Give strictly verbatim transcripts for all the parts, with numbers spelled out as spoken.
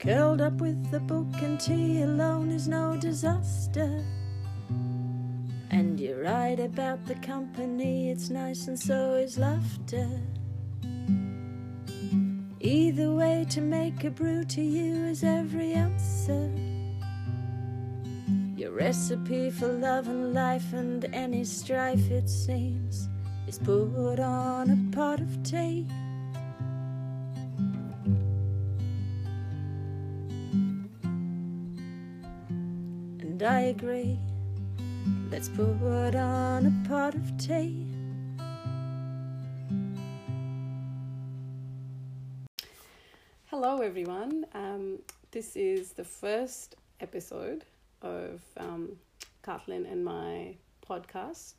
Curled up with a book and tea alone is no disaster. And you're right about the company, it's nice and so is laughter. Either way, to make a brew to you is every answer. Your recipe for love and life and any strife, it seems, is put on a pot of tea. And I agree, let's put on a pot of tea. Hello everyone, um, this is the first episode of um, Kathleen and my podcast.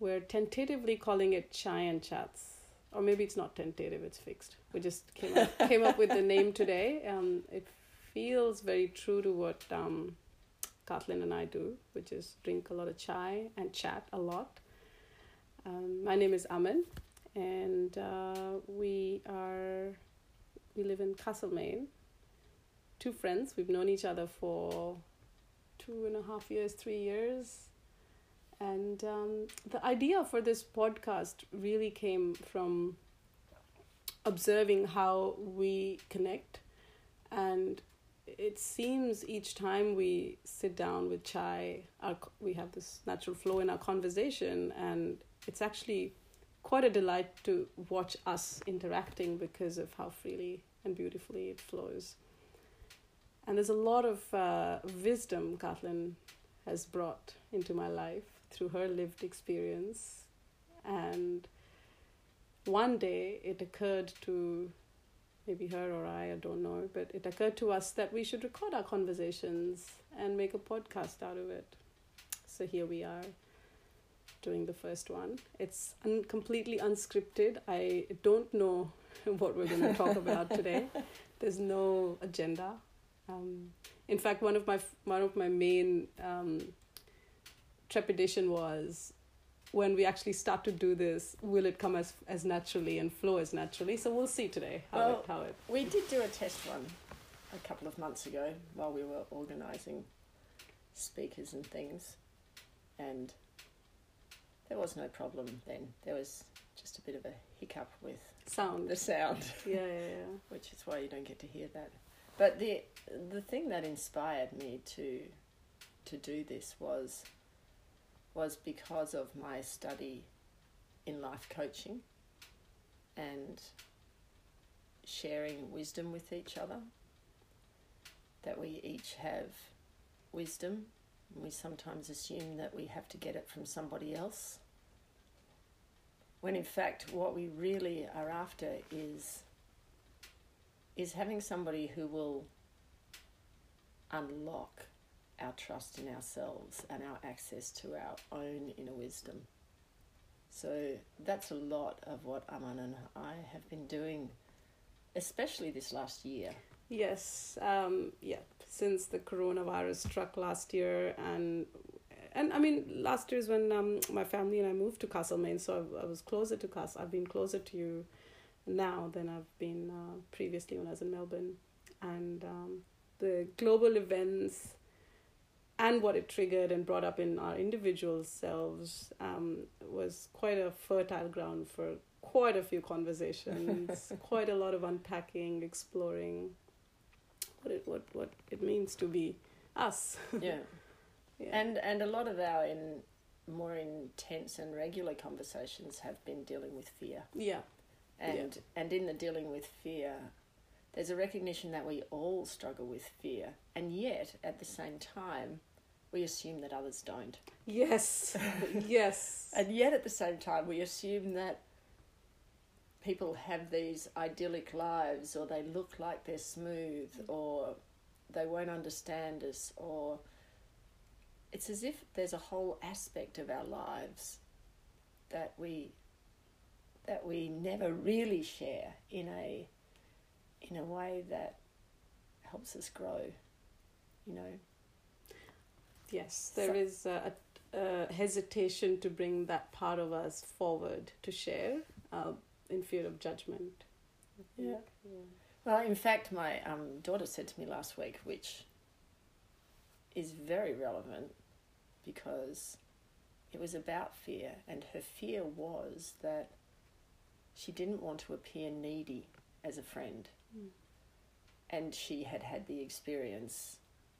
We're tentatively calling it Chai and Chats, or maybe it's not tentative, it's fixed. We just came up, came up with the name today. Um, it feels very true to what um, Kathleen and I do, which is drink a lot of chai and chat a lot. Um, my name is Aman, and uh, we are we live in Castlemaine. Two friends. We've known each other for two and a half years, three years. And um, the idea for this podcast really came from observing how we connect. And it seems each time we sit down with chai, our, we have this natural flow in our conversation. And it's actually quite a delight to watch us interacting because of how freely and beautifully it flows. And there's a lot of uh, wisdom Kathleen has brought into my life through her lived experience. And one day it occurred to maybe her or I, I don't know, but it occurred to us that we should record our conversations and make a podcast out of it. So here we are doing the first one. It's un- completely unscripted. I don't know what we're going to talk about today. There's no agenda. Um, in fact, one of my one of my main um, trepidation was, when we actually start to do this, will it come as as naturally and flow as naturally? So we'll see today how well, it, how it. We did do a test one a couple of months ago while we were organising speakers and things, and there was no problem then. There was just a bit of a hiccup with sound, the sound. Yeah, yeah, yeah. Which is why you don't get to hear that. But the the thing that inspired me to to do this was was because of my study in life coaching and sharing wisdom with each other, that we each have wisdom. We sometimes assume that we have to get it from somebody else, when in fact what we really are after is is having somebody who will unlock our trust in ourselves and our access to our own inner wisdom. So that's a lot of what Aman and I have been doing, especially this last year. Yes, um, yeah, since the coronavirus struck last year. And and I mean, last year is when um, my family and I moved to Castlemaine, so I, I was closer to Castle. I've been closer to you now than I've been uh, previously when I was in Melbourne. And um, the global events and what it triggered and brought up in our individual selves um, was quite a fertile ground for quite a few conversations, quite a lot of unpacking, exploring what it what, what it means to be us. Yeah. Yeah. And and a lot of our in more intense and regular conversations have been dealing with fear. Yeah. And yeah. and in the dealing with fear, there's a recognition that we all struggle with fear, and yet at the same time, we assume that others don't. Yes, yes. And yet at the same time, we assume that people have these idyllic lives, or they look like they're smooth, or they won't understand us, or it's as if there's a whole aspect of our lives that we... that we never really share in a in a way that helps us grow, you know. Yes, there so, is a, a hesitation to bring that part of us forward to share uh, in fear of judgment. Yeah. yeah. Well, in fact, my um, daughter said to me last week, which is very relevant because it was about fear, and her fear was that she didn't want to appear needy as a friend. Mm. And she had had the experience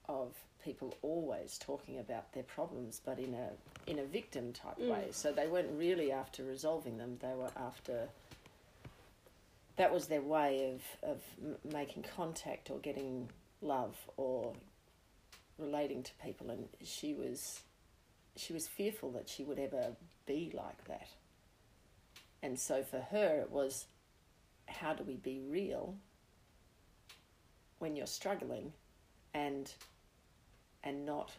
of people always talking about their problems, but in a in a victim type mm. way. So they weren't really after resolving them. They were after, that was their way of, of m- making contact or getting love or relating to people. And she was she was fearful that she would ever be like that. And so for her it was, how do we be real when you're struggling and and not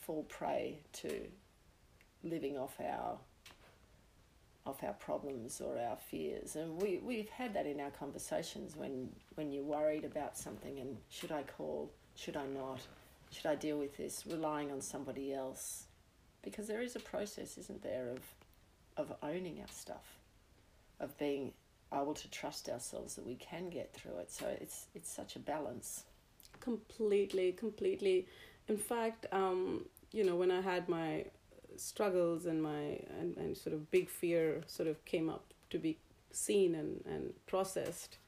fall prey to living off our off our problems or our fears. And we, we've had that in our conversations when, when you're worried about something and should I call, should I not, should I deal with this, relying on somebody else. Because there is a process, isn't there, of of owning our stuff, of being able to trust ourselves that we can get through it. So it's it's such a balance. Completely, completely. In fact, um, you know, when I had my struggles and my and, and sort of big fear sort of came up to be seen and, and processed,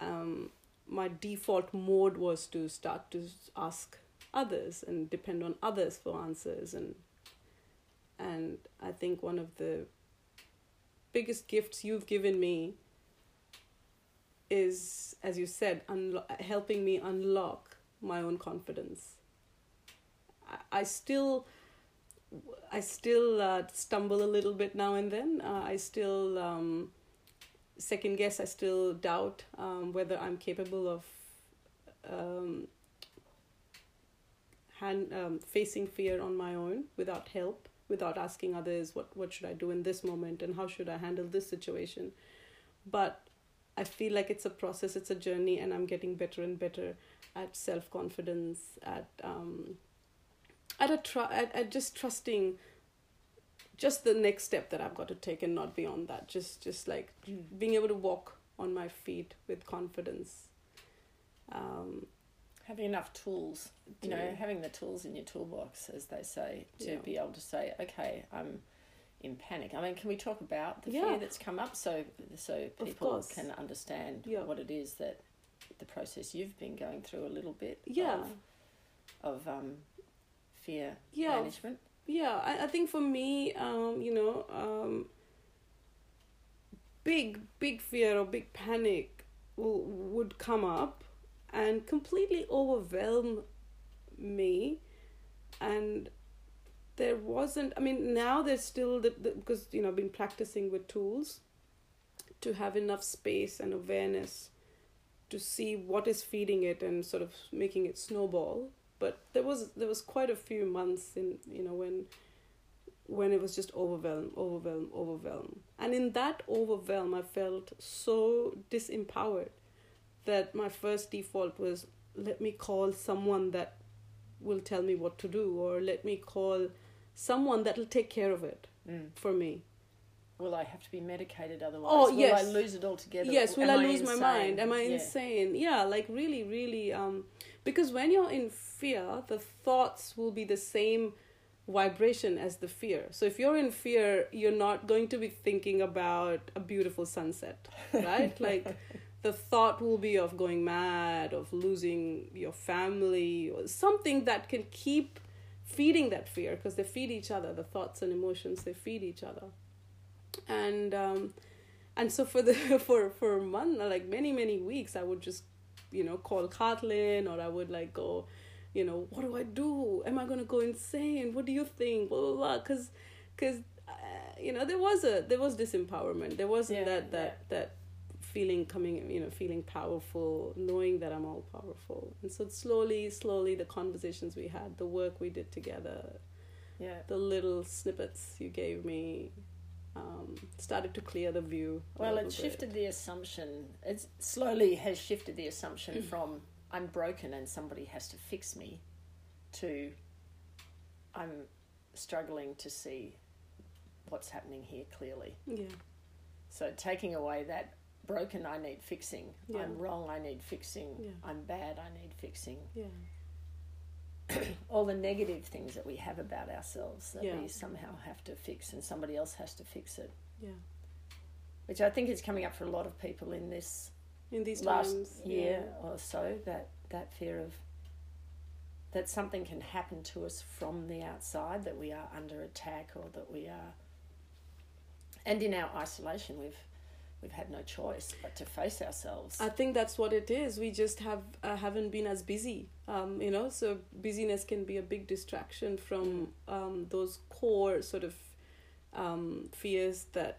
um, my default mode was to start to ask others and depend on others for answers. And and I think one of the biggest gifts you've given me is, as you said, unlo- helping me unlock my own confidence. I, I still, I still uh, stumble a little bit now and then. Uh, I still um, second guess. I still doubt um, whether I'm capable of um, hand, um, facing fear on my own without help, without asking others what, what should I do in this moment and how should I handle this situation. But I feel like it's a process, it's a journey, and I'm getting better and better at self-confidence, at um, at a tr- at, at just trusting just the next step that I've got to take and not beyond that. Just just like mm. being able to walk on my feet with confidence. Um, having enough tools, you to, know, having the tools in your toolbox, as they say, to yeah. be able to say, okay, I'm in panic. I mean, can we talk about the yeah. fear that's come up so so people can understand yeah. what it is that the process you've been going through a little bit yeah. of, of um, fear yeah. management? Yeah, I, I think for me, um, you know, um, big, big fear or big panic w- would come up and completely overwhelm me, and there wasn't, I mean, now there's still, the, the, because, you know, I've been practicing with tools to have enough space and awareness to see what is feeding it and sort of making it snowball. But there was there was quite a few months in, you know, when when it was just overwhelm, overwhelm, overwhelm. And in that overwhelm, I felt so disempowered that my first default was, let me call someone that will tell me what to do, or let me call someone that'll take care of it mm. for me. Will I have to be medicated otherwise? Oh, will yes. I lose it altogether? Yes, will Am I lose I my mind? Am I yeah. insane? Yeah, like really, really. Um, because when you're in fear, the thoughts will be the same vibration as the fear. So if you're in fear, you're not going to be thinking about a beautiful sunset, right? Like the thought will be of going mad, of losing your family, or something that can keep feeding that fear, because they feed each other. The thoughts and emotions, they feed each other. And um, and so for the for for a month, like many many weeks, I would just, you know, call Kathleen, or I would like go, you know, what do I do? Am I gonna go insane? What do you think? Blah blah blah. Because because uh, you know, there was a there was disempowerment. There wasn't yeah, that that yeah. that feeling coming, you know, feeling powerful, knowing that I'm all powerful. And so slowly, slowly, the conversations we had, the work we did together, yeah, the little snippets you gave me, um, started to clear the view. Well, it shifted the assumption. It slowly has shifted the assumption mm. from I'm broken and somebody has to fix me to I'm struggling to see what's happening here clearly. Yeah. So taking away that broken, I need fixing. Yeah. I'm wrong, I need fixing. Yeah. I'm bad, I need fixing. Yeah. All the negative things that we have about ourselves that yeah. we somehow have to fix and somebody else has to fix it. Yeah. Which I think is coming up for a lot of people in this in these last times, year yeah. or so, that, that fear of that something can happen to us from the outside, that we are under attack or that we are... And in our isolation, we've we've had no choice but to face ourselves. I think that's what it is. We just have uh, haven't been as busy, um, you know. So busyness can be a big distraction from um, those core sort of um, fears that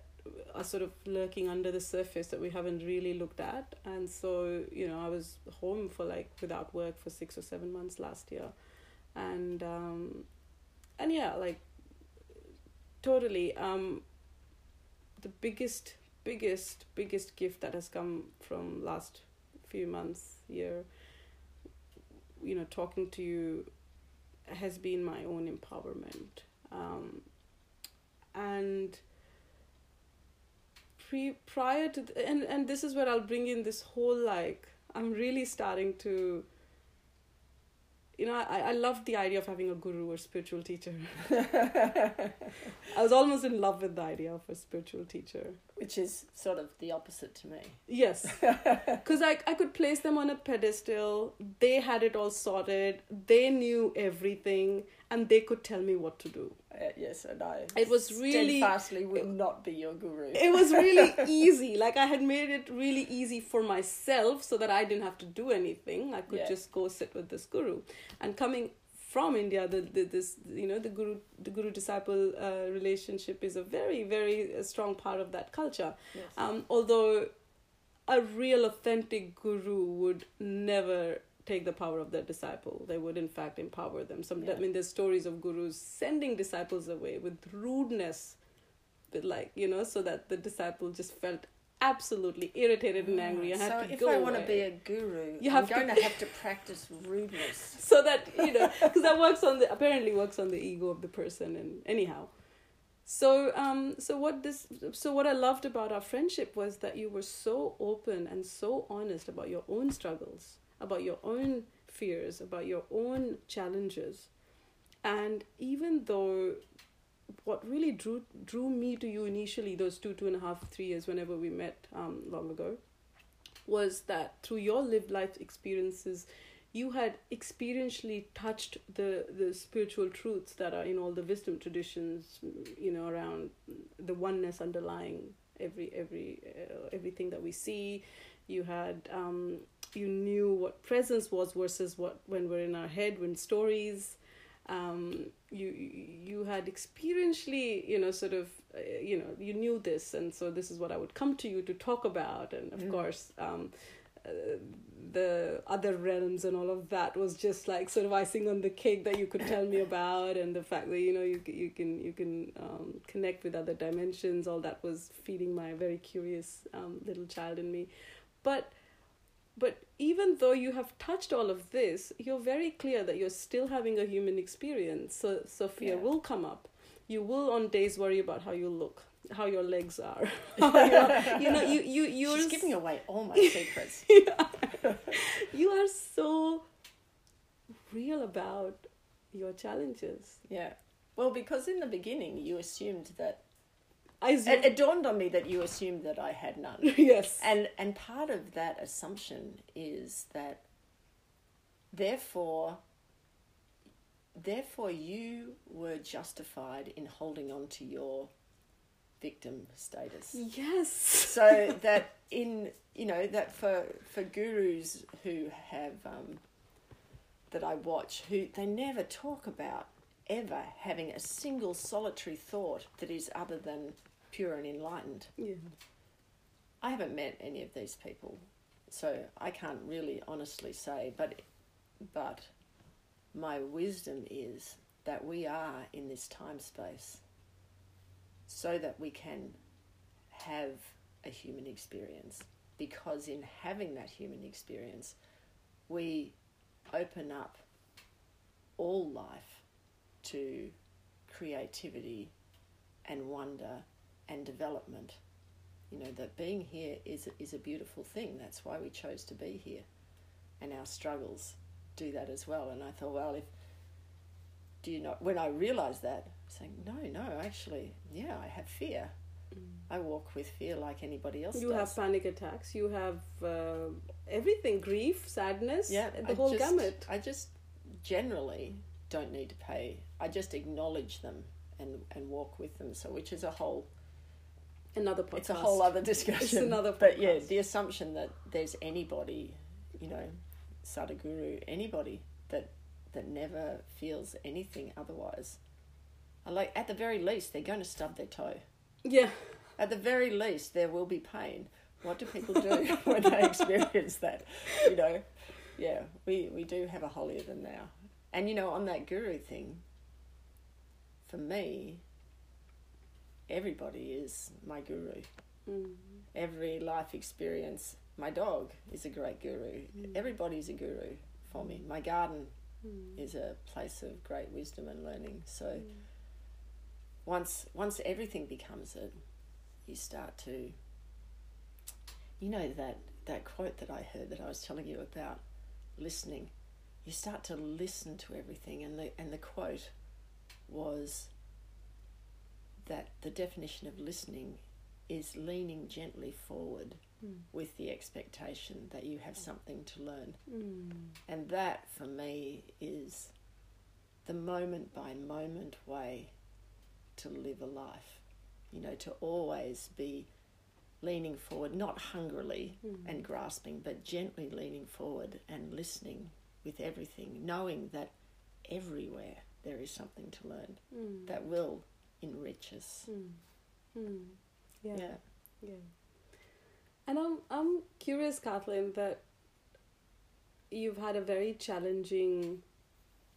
are sort of lurking under the surface that we haven't really looked at. And so, you know, I was home for like without work for six or seven months last year, and um, and yeah, like totally. Um, the biggest biggest biggest gift that has come from last few months year, you know, talking to you, has been my own empowerment. Um and pre prior to th- and and this is where I'll bring in this whole, like, I'm really starting to, you know, I, I love the idea of having a guru or spiritual teacher. I was almost in love with the idea of a spiritual teacher. Which is sort of the opposite to me. Yes. Because I, I could place them on a pedestal. They had it all sorted. They knew everything. And they could tell me what to do. Uh, yes, and I it was really, steadfastly will not be your guru. It was really easy. Like, I had made it really easy for myself so that I didn't have to do anything. I could yeah. just go sit with this guru. And coming from India, the, the this you know the guru the guru disciple uh, relationship is a very very strong part of that culture. Yes. Um, although a real authentic guru would never take the power of their disciple. They would in fact empower them. Some yeah. I mean, there's stories of gurus sending disciples away with rudeness, with like, you know, so that the disciple just felt absolutely irritated and angry. I so have to if go I want away. to be a guru, you I'm going to... to have to practice rudeness. So that, you know, because that works on the apparently works on the ego of the person. And anyhow, so um, so what this so what I loved about our friendship was that you were so open and so honest about your own struggles, about your own fears, about your own challenges. And even though what really drew drew me to you initially, those two, two and a half, three years, whenever we met um, long ago, was that through your lived life experiences, you had experientially touched the, the spiritual truths that are in all the wisdom traditions, you know, around the oneness underlying every every uh, everything that we see. You had... Um, you knew what presence was versus what when we're in our head, when stories, um, you you had experientially, you know, sort of, uh, you know, you knew this. And so this is what I would come to you to talk about. And of mm. course, um, uh, the other realms and all of that was just like sort of icing on the cake that you could tell me about. And the fact that, you know, you, you can, you can um, connect with other dimensions. All that was feeding my very curious um, little child in me. But... But even though you have touched all of this, you're very clear that you're still having a human experience. So, so fear yeah. will come up. You will on days worry about how you look, how your legs are. You know, you, you, you're... She's giving away all my secrets. You are so real about your challenges. Yeah. Well, because in the beginning, you assumed that... I assume- it, it dawned on me that you assumed that I had none. Yes. And and part of that assumption is that therefore therefore you were justified in holding on to your victim status. Yes. So that in, you know, that for for gurus who have um, that I watch, who they never talk about ever having a single solitary thought that is other than pure and enlightened. Yeah. I haven't met any of these people, so I can't really honestly say, but but my wisdom is that we are in this time space so that we can have a human experience, because in having that human experience, we open up all life to creativity and wonder and development. you know, that being here is is a beautiful thing. That's why we chose to be here. And our struggles do that as well. And I thought, well, if do you not, when I realised that, saying, no, no, actually, yeah, I have fear. Mm. I walk with fear like anybody else you does. You have panic attacks, you have uh, everything, grief, sadness, yeah, the I whole just, gamut. I just generally don't need to pay. I just acknowledge them and, and walk with them, so which is a whole... Another podcast. It's a whole other discussion. It's another podcast. But yeah, the assumption that there's anybody, you know, Sadhguru, anybody that that never feels anything otherwise. I like, at the very least, they're going to stub their toe. Yeah. At the very least, there will be pain. What do people do when they experience that? You know, yeah, we, we do have a holier than thou. And, you know, on that guru thing, for me, everybody is my guru. Mm. Every life experience, my dog is a great guru. Mm. Everybody's a guru for me. My garden mm. is a place of great wisdom and learning. So... Mm. Once once everything becomes it, you start to, you know, that, that quote that I heard that I was telling you about, listening. You start to listen to everything. And the, and the quote was that the definition of listening is leaning gently forward mm. with the expectation that you have something to learn. Mm. And that, for me, is the moment-by-moment way to live a life, you know, to always be leaning forward, not hungrily mm. and grasping, but gently leaning forward and listening with everything, knowing that everywhere there is something to learn mm. that will enrich us. Mm. Mm. Yeah. yeah, yeah. And I'm I'm curious, Kathleen, that you've had a very challenging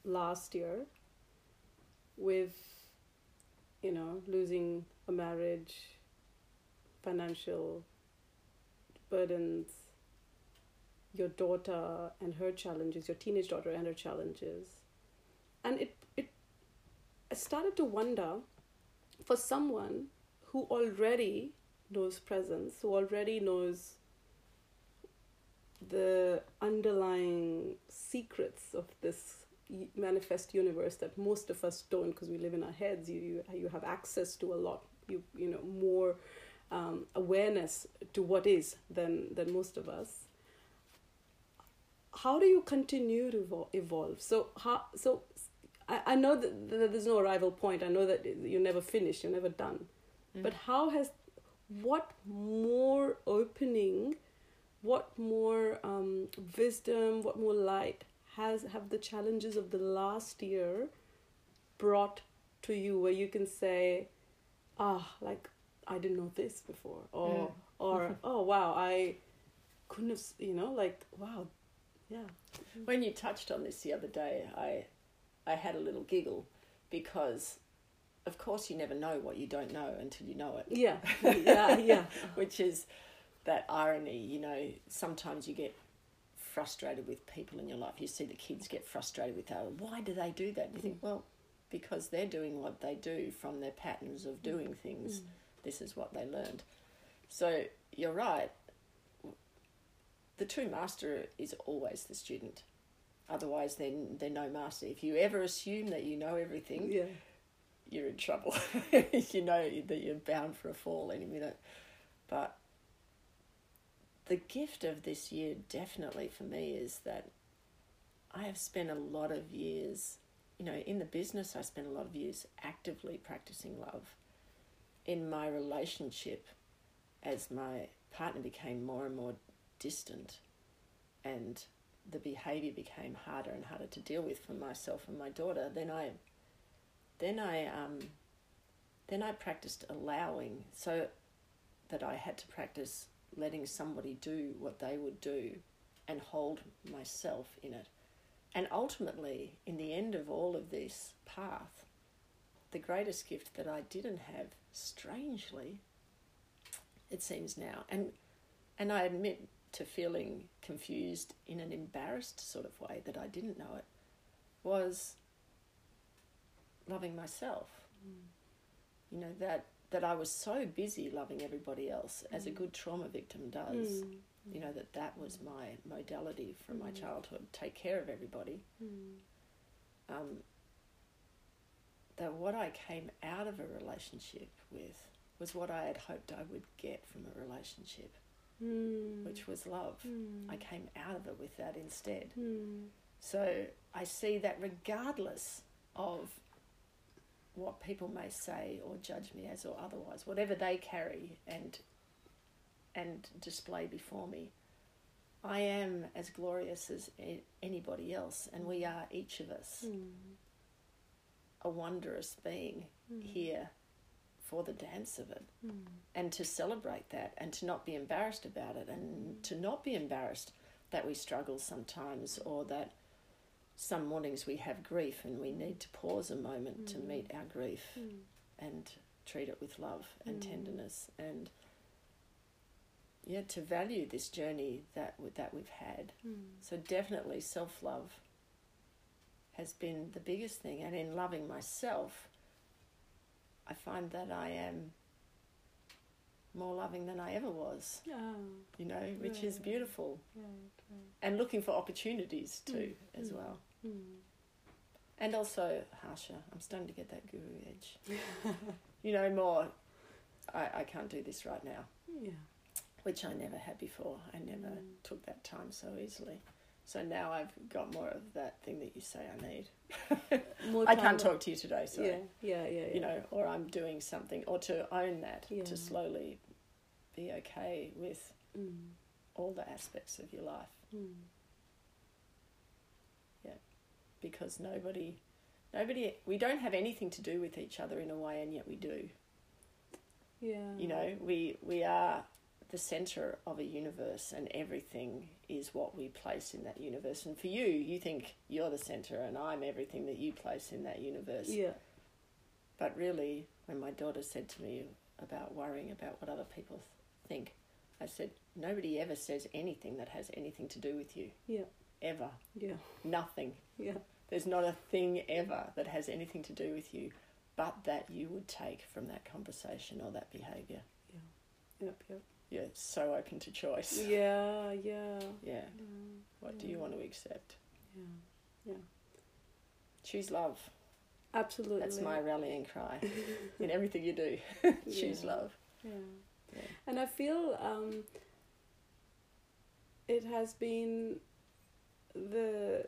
last year with, you know, losing a marriage, financial burdens, your daughter and her challenges, your teenage daughter and her challenges. And it, it I started to wonder, for someone who already knows presence, who already knows the underlying secrets of this manifest universe that most of us don't, because we live in our heads, you, you you have access to a lot, you you know, more um, awareness to what is than than most of us. How do you continue to evolve? So how so I, I know that there's no arrival point, I know that you're never finished, you're never done, mm. but how has what more opening, what more um, wisdom, what more light Has have the challenges of the last year brought to you, where you can say, ah, like, I didn't know this before, or yeah. or oh wow, I couldn't have, you know, like, wow, yeah. When you touched on this the other day, I I had a little giggle, because of course you never know what you don't know until you know it. Yeah, yeah, yeah. Which is that irony, you know. Sometimes you get frustrated with people in your life. You see the kids get frustrated with, oh, why do they do that? You mm. think, well, because they're doing what they do from their patterns of doing things. Mm. This is what they learned. So you're right. The true master is always the student. Otherwise, then they're no master. If you ever assume that you know everything, yeah. you're in trouble. You know that you're bound for a fall any minute. But the gift of this year, definitely for me, is that I have spent a lot of years, you know, in the business I spent a lot of years actively practicing love. In my relationship, as my partner became more and more distant and the behaviour became harder and harder to deal with for myself and my daughter, then I, then I, um, then I practiced allowing, so that I had to practice letting somebody do what they would do and hold myself in it. And ultimately, in the end of all of this path, the greatest gift that I didn't have, strangely, it seems now, and and I admit to feeling confused in an embarrassed sort of way that I didn't know it, was loving myself. Mm. You know, that that I was so busy loving everybody else, mm. as a good trauma victim does. Mm. You know, that that was my modality from mm. my childhood, take care of everybody. Mm. Um, that what I came out of a relationship with was what I had hoped I would get from a relationship, mm. which was love. Mm. I came out of it with that instead. Mm. So I see that regardless of what people may say or judge me as or otherwise, whatever they carry and and display before me, I am as glorious as a- anybody else, and we are, each of us, mm. a wondrous being mm. here for the dance of it, mm. and to celebrate that, and to not be embarrassed about it, and mm. to not be embarrassed that we struggle sometimes, or that some mornings we have grief and we need to pause a moment mm. to meet our grief mm. and treat it with love and mm. tenderness, and yeah, to value this journey that that we've had. Mm. So definitely self-love has been the biggest thing. And in loving myself, I find that I am more loving than I ever was, oh, you know, right. which is beautiful. Right, right. And looking for opportunities too, mm. as mm. well. Mm. And also harsher. I'm starting to get that guru edge. You know, more, I, I can't do this right now. Yeah. Which I never had before. I never mm. took that time so easily. So now I've got more of that thing that you say I need. More time I can't talk to you today, sorry. Yeah, yeah, yeah, yeah. You know, or I'm doing something, or to own that, yeah. to slowly be okay with mm. all the aspects of your life. Mm. Yeah, because nobody, nobody, we don't have anything to do with each other in a way, and yet we do. Yeah. You know, we we are the centre of a universe, and everything is what we place in that universe. And for you, you think you're the centre and I'm everything that you place in that universe. Yeah. But really, when my daughter said to me about worrying about what other people th- think, I said, nobody ever says anything that has anything to do with you. Yeah. Ever. Yeah. Nothing. Yeah. There's not a thing ever that has anything to do with you, but that you would take from that conversation or that behaviour. Yeah. Yep, yep. You're so open to choice. Yeah, yeah. Yeah. yeah what yeah. do you want to accept? Yeah. Yeah. Choose love. Absolutely. That's my rallying cry in everything you do. Choose yeah. love. Yeah. yeah. And I feel um, it has been the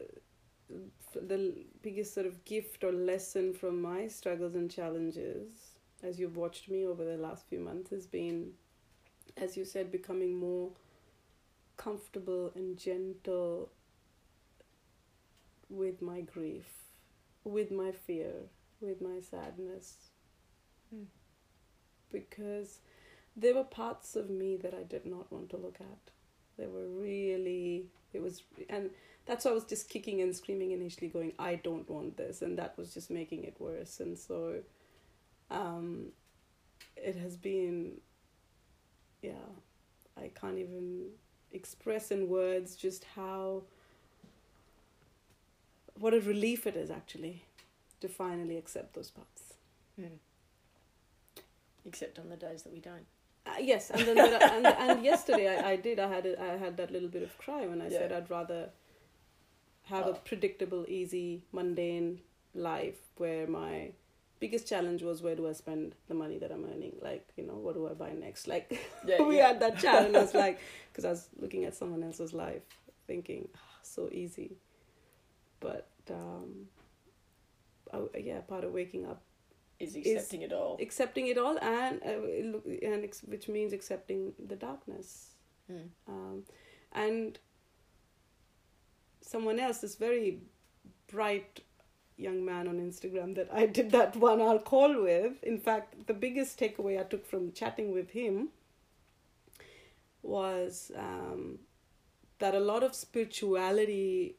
the biggest sort of gift or lesson from my struggles and challenges, as you've watched me over the last few months, has been, as you said, becoming more comfortable and gentle with my grief, with my fear, with my sadness. Mm. Because there were parts of me that I did not want to look at. They were really, it was, and that's why I was just kicking and screaming initially, going, I don't want this. And that was just making it worse. And so um, it has been, yeah, I can't even express in words just how, what a relief it is actually to finally accept those parts. Mm. Except on the days that we don't. Uh, yes, and then that, and, and yesterday I, I did. I had a, I had that little bit of cry when I yeah. said I'd rather have oh. a predictable, easy, mundane life where my biggest challenge was, where do I spend the money that I'm earning? Like, you know, what do I buy next? Like, yeah, we yeah. had that chat, and I was like, because I was looking at someone else's life, thinking, oh, so easy. But, um, I, yeah, part of waking up is accepting is it all. Accepting it all, and, uh, and ex- which means accepting the darkness. Mm. Um, and someone else, this very bright young man on Instagram that I did that one hour call with, in fact, the biggest takeaway I took from chatting with him was um, that a lot of spirituality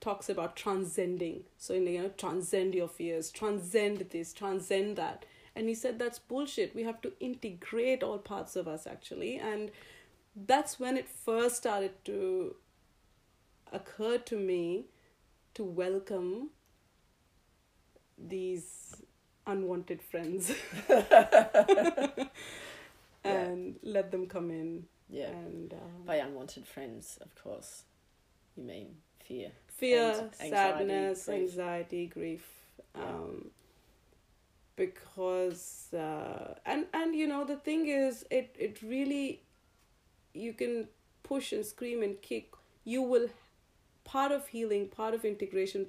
talks about transcending. So, you know, transcend your fears, transcend this, transcend that. And he said, that's bullshit. We have to integrate all parts of us, actually. And that's when it first started to occur to me to welcome these unwanted friends and yeah. let them come in. Yeah. And um, by unwanted friends, of course, you mean fear. Fear, anxiety, sadness, grief. anxiety, grief. Yeah. Um, because, uh, and, and you know, the thing is, it, it really, you can push and scream and kick. You will, part of healing, part of integration,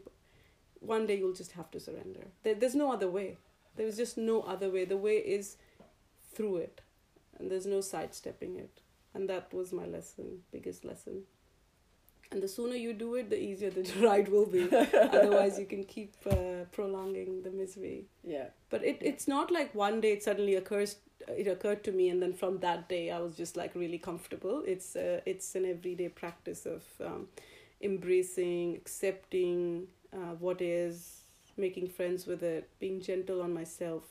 one day you'll just have to surrender. There, there's no other way. There's just no other way. The way is through it. And there's no sidestepping it. And that was my lesson, biggest lesson. And the sooner you do it, the easier the ride will be. Otherwise, you can keep uh, prolonging the misery. Yeah. But it, it's not like one day it suddenly occurs. It occurred to me, and then from that day, I was just like really comfortable. It's uh, it's an everyday practice of um, embracing, accepting uh, what is, making friends with it, being gentle on myself,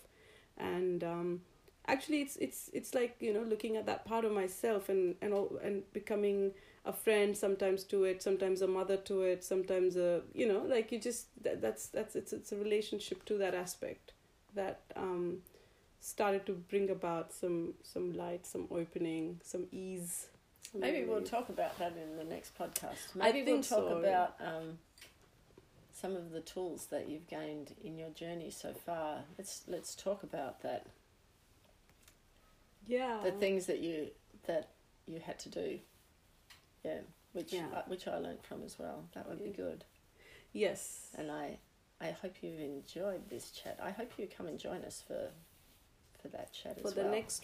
and. Um, Actually, it's it's it's like, you know, looking at that part of myself and and and becoming a friend sometimes to it, sometimes a mother to it, sometimes a you know like you just that, that's that's it's it's a relationship to that aspect that um started to bring about some some light, some opening, some ease. Some Maybe relief. We'll talk about that in the next podcast. Maybe I think we'll talk so. about um some of the tools that you've gained in your journey so far. Let's let's talk about that. Yeah, the things that you that you had to do, yeah, which yeah. Uh, which I learned from as well. That would yeah. be good. Yes, and I, I hope you've enjoyed this chat. I hope you come and join us for, for that chat for as well. For the next